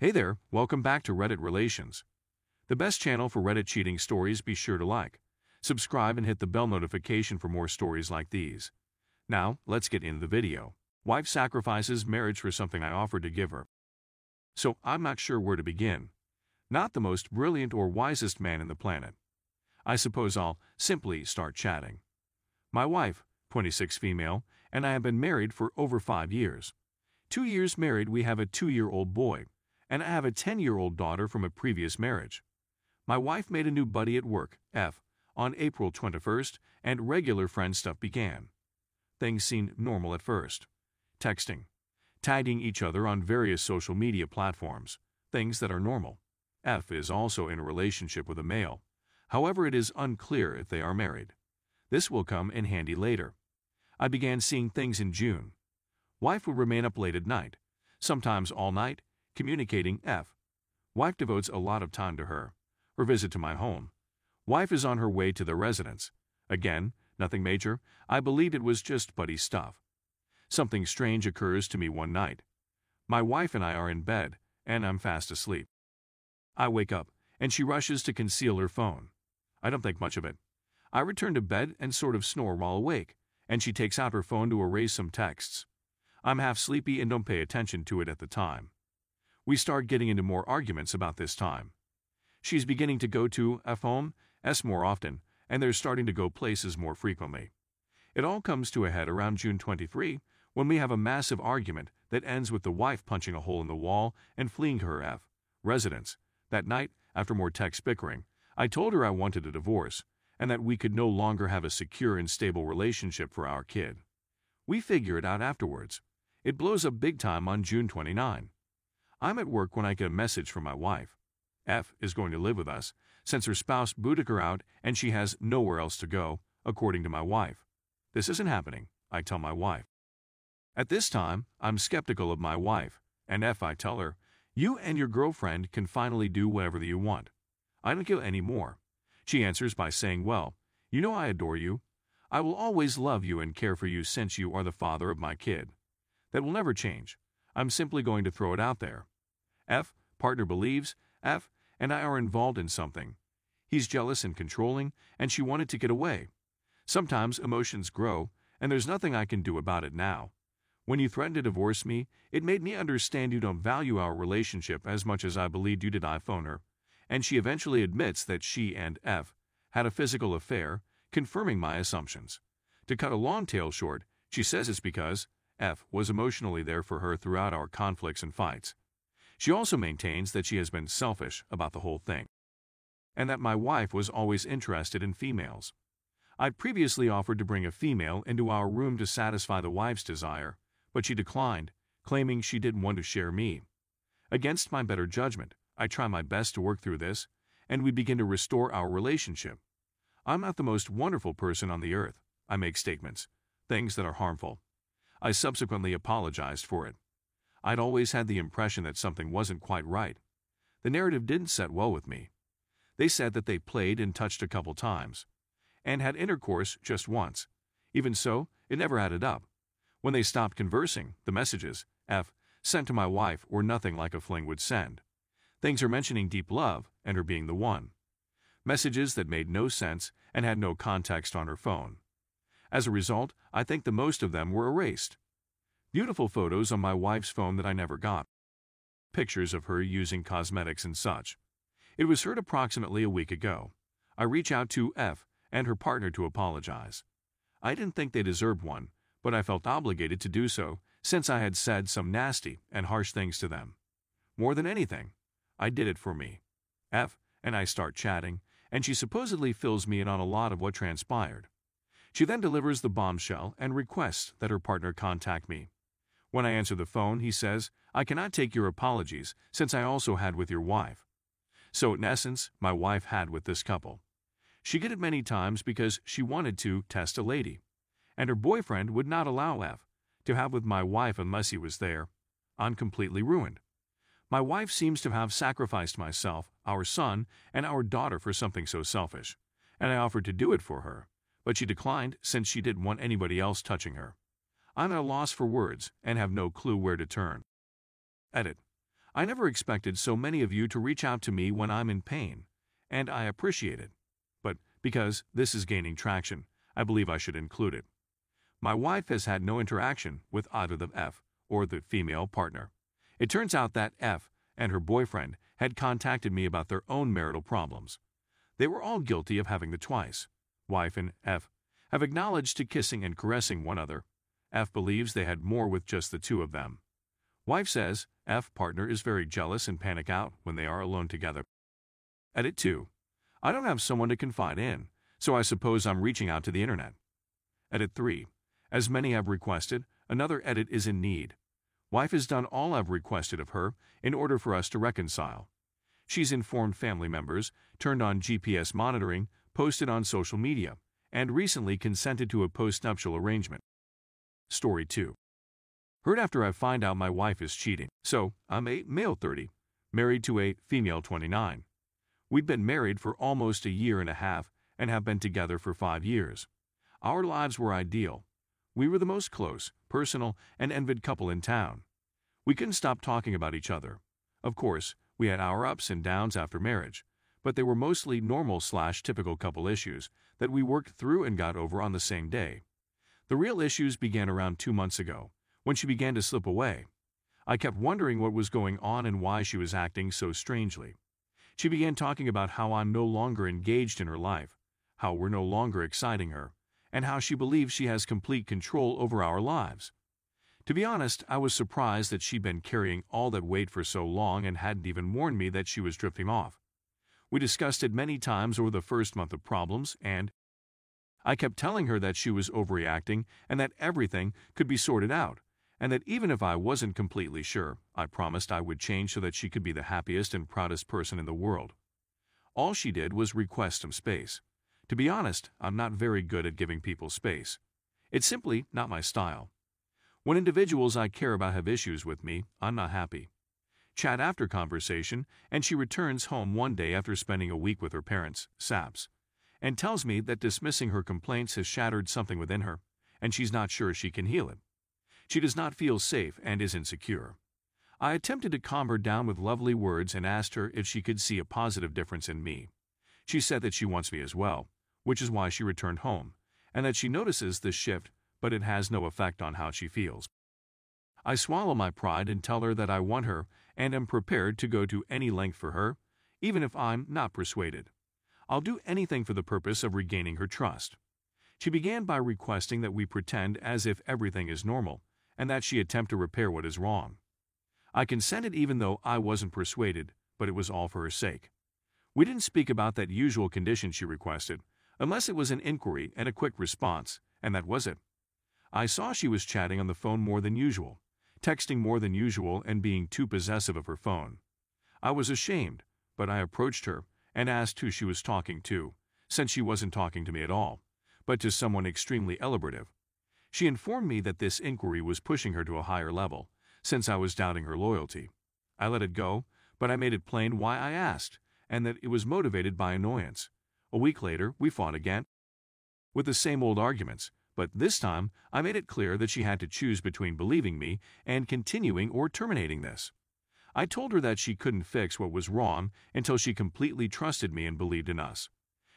Hey there, welcome back to Reddit Relations, the best channel for Reddit cheating stories. Be sure to like, subscribe, and hit the bell notification for more stories like these. Now, let's get into the video. Wife sacrifices marriage for something I offered to give her. So, I'm not sure where to begin. Not the most brilliant or wisest man in the planet. I suppose I'll simply start chatting. My wife, 26 female, and I have been married for over 5 years. 2 years married, we have a 2-year-old boy. And I have a 10-year-old daughter from a previous marriage. My wife made a new buddy at work, F, on April 21st, and regular friend stuff began. Things seemed normal at first. Texting, tagging each other on various social media platforms, things that are normal. F is also in a relationship with a male. However, it is unclear if they are married. This will come in handy later. I began seeing things in June. Wife would remain up late at night, sometimes all night, communicating F. Wife devotes a lot of time to her visit to my home. Wife is on her way to the residence. Again, nothing major. I believed it was just buddy stuff. Something strange occurs to me one night. My wife and I are in bed, and I'm fast asleep. I wake up, and she rushes to conceal her phone. I don't think much of it. I return to bed and sort of snore while awake, and she takes out her phone to erase some texts. I'm half sleepy and don't pay attention to it at the time. We start getting into more arguments about this time. She's beginning to go to F home, S more often, and they're starting to go places more frequently. It all comes to a head around June 23, when we have a massive argument that ends with the wife punching a hole in the wall and fleeing her F residence. That night, after more text bickering, I told her I wanted a divorce and that we could no longer have a secure and stable relationship for our kid. We figure it out afterwards. It blows up big time on June 29. I'm at work when I get a message from my wife. F is going to live with us, since her spouse booted her out and she has nowhere else to go, according to my wife. This isn't happening, I tell my wife. At this time, I'm skeptical of my wife, and F, I tell her, you and your girlfriend can finally do whatever you want. I don't care anymore. She answers by saying, well, you know I adore you. I will always love you and care for you since you are the father of my kid. That will never change. I'm simply going to throw it out there. F, partner believes, F, and I are involved in something. He's jealous and controlling, and she wanted to get away. Sometimes emotions grow, and there's nothing I can do about it now. When you threatened to divorce me, it made me understand you don't value our relationship as much as I believed you did. I phone her, and she eventually admits that she and F had a physical affair, confirming my assumptions. To cut a long tale short, she says it's because F was emotionally there for her throughout our conflicts and fights. She also maintains that she has been selfish about the whole thing, and that my wife was always interested in females. I'd previously offered to bring a female into our room to satisfy the wife's desire, but she declined, claiming she didn't want to share me. Against my better judgment, I try my best to work through this, and we begin to restore our relationship. I'm not the most wonderful person on the earth. I make statements, things that are harmful. I subsequently apologized for it. I'd always had the impression that something wasn't quite right. The narrative didn't set well with me. They said that they played and touched a couple times, and had intercourse just once. Even so, it never added up. When they stopped conversing, the messages F sent to my wife were nothing like a fling would send. Things are mentioning deep love and her being the one. Messages that made no sense and had no context on her phone. As a result, I think the most of them were erased. Beautiful photos on my wife's phone that I never got. Pictures of her using cosmetics and such. It was heard approximately a week ago. I reach out to F and her partner to apologize. I didn't think they deserved one, but I felt obligated to do so since I had said some nasty and harsh things to them. More than anything, I did it for me. F and I start chatting, and she supposedly fills me in on a lot of what transpired. She then delivers the bombshell and requests that her partner contact me. When I answer the phone, he says, I cannot take your apologies since I also had with your wife. So in essence, my wife had with this couple. She did it many times because she wanted to test a lady, and her boyfriend would not allow F to have with my wife unless he was there. I'm completely ruined. My wife seems to have sacrificed myself, our son, and our daughter for something so selfish, and I offered to do it for her, but she declined since she didn't want anybody else touching her. I'm at a loss for words and have no clue where to turn. Edit. I never expected so many of you to reach out to me when I'm in pain, and I appreciate it. But because this is gaining traction, I believe I should include it. My wife has had no interaction with either the F or the female partner. It turns out that F and her boyfriend had contacted me about their own marital problems. They were all guilty of having the twice. Wife and F have acknowledged to kissing and caressing one another. F believes they had more with just the two of them. Wife says F partner is very jealous and panic out when they are alone together. Edit 2. I don't have someone to confide in, so I suppose I'm reaching out to the internet. Edit 3. As many have requested, another edit is in need. Wife has done all I've requested of her in order for us to reconcile. She's informed family members, turned on GPS monitoring, posted on social media, and recently consented to a post-nuptial arrangement. Story 2. Heard after I find out my wife is cheating. So, I'm a male 30, married to a female 29. We've been married for almost a year and a half and have been together for 5 years. Our lives were ideal. We were the most close, personal, and envied couple in town. We couldn't stop talking about each other. Of course, we had our ups and downs after marriage, but they were mostly normal/typical couple issues that we worked through and got over on the same day. The real issues began around 2 months ago, when she began to slip away. I kept wondering what was going on and why she was acting so strangely. She began talking about how I'm no longer engaged in her life, how we're no longer exciting her, and how she believes she has complete control over our lives. To be honest, I was surprised that she'd been carrying all that weight for so long and hadn't even warned me that she was drifting off. We discussed it many times over the first month of problems, and I kept telling her that she was overreacting and that everything could be sorted out, and that even if I wasn't completely sure, I promised I would change so that she could be the happiest and proudest person in the world. All she did was request some space. To be honest, I'm not very good at giving people space. It's simply not my style. When individuals I care about have issues with me, I'm not happy. Chat after conversation, and she returns home one day after spending a week with her parents, saps, and tells me that dismissing her complaints has shattered something within her, and she's not sure she can heal it. She does not feel safe and is insecure. I attempted to calm her down with lovely words and asked her if she could see a positive difference in me. She said that she wants me as well, which is why she returned home, and that she notices this shift, but it has no effect on how she feels. I swallow my pride and tell her that I want her and am prepared to go to any length for her, even if I'm not persuaded. I'll do anything for the purpose of regaining her trust. She began by requesting that we pretend as if everything is normal, and that she attempt to repair what is wrong. I consented even though I wasn't persuaded, but it was all for her sake. We didn't speak about that usual condition she requested, unless it was an inquiry and a quick response, and that was it. I saw she was chatting on the phone more than usual, texting more than usual, and being too possessive of her phone. I was ashamed, but I approached her and asked who she was talking to, since she wasn't talking to me at all, but to someone extremely elaborative. She informed me that this inquiry was pushing her to a higher level, since I was doubting her loyalty. I let it go, but I made it plain why I asked, and that it was motivated by annoyance. A week later, we fought again with the same old arguments, but this time I made it clear that she had to choose between believing me and continuing or terminating this. I told her that she couldn't fix what was wrong until she completely trusted me and believed in us.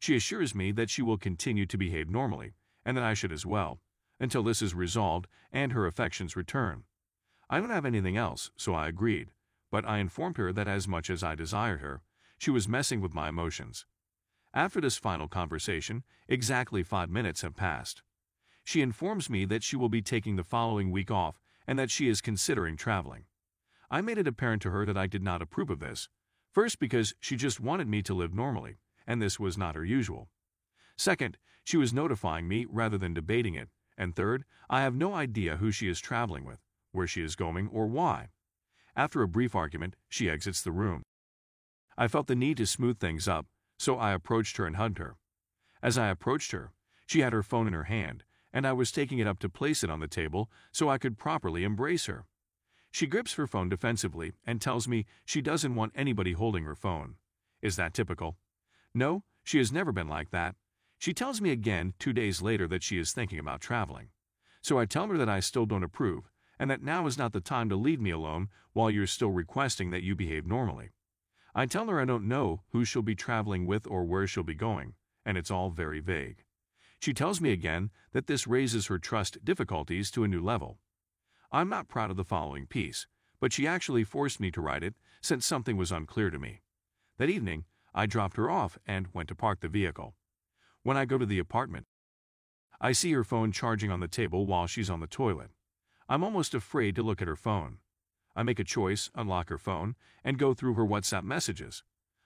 She assures me that she will continue to behave normally, and that I should as well, until this is resolved and her affections return. I don't have anything else, so I agreed, but I informed her that as much as I desired her, she was messing with my emotions. After this final conversation, exactly 5 minutes have passed. She informs me that she will be taking the following week off and that she is considering traveling. I made it apparent to her that I did not approve of this, first because she just wanted me to live normally, and this was not her usual. Second, she was notifying me rather than debating it, and third, I have no idea who she is traveling with, where she is going, or why. After a brief argument, she exits the room. I felt the need to smooth things up, so I approached her and hugged her. As I approached her, she had her phone in her hand, and I was taking it up to place it on the table so I could properly embrace her. She grips her phone defensively and tells me she doesn't want anybody holding her phone. Is that typical? No, she has never been like that. She tells me again 2 days later that she is thinking about traveling. So I tell her that I still don't approve and that now is not the time to leave me alone while you're still requesting that you behave normally. I tell her I don't know who she'll be traveling with or where she'll be going, and it's all very vague. She tells me again that this raises her trust difficulties to a new level. I'm not proud of the following piece, but she actually forced me to write it since something was unclear to me. That evening, I dropped her off and went to park the vehicle. When I go to the apartment, I see her phone charging on the table while she's on the toilet. I'm almost afraid to look at her phone. I make a choice, unlock her phone, and go through her WhatsApp messages.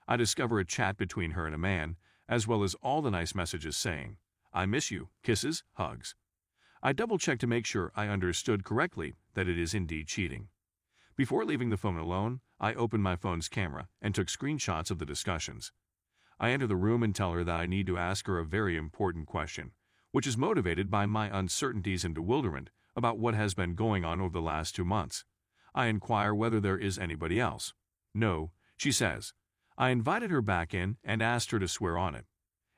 I discover a chat between her and a man, as well as all the nice messages saying, "I miss you, kisses, hugs." I double-check to make sure I understood correctly that it is indeed cheating. Before leaving the phone alone, I open my phone's camera and took screenshots of the discussions. I enter the room and tell her that I need to ask her a very important question, which is motivated by my uncertainties and bewilderment about what has been going on over the last 2 months. I inquire whether there is anybody else. "No," she says. I invited her back in and asked her to swear on it,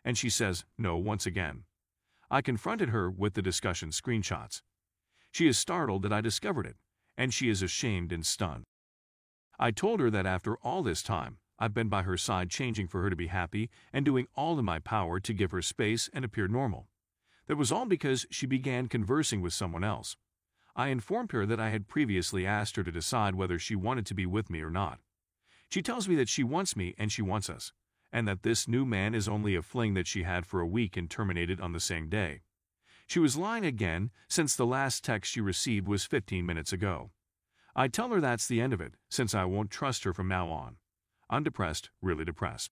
and she says no once again. I confronted her with the discussion screenshots. She is startled that I discovered it, and she is ashamed and stunned. I told her that after all this time, I've been by her side changing for her to be happy and doing all in my power to give her space and appear normal. That was all because she began conversing with someone else. I informed her that I had previously asked her to decide whether she wanted to be with me or not. She tells me that she wants me and she wants us, and that this new man is only a fling that she had for a week and terminated on the same day. She was lying again since the last text she received was 15 minutes ago. I tell her that's the end of it, since I won't trust her from now on. I'm depressed, really depressed.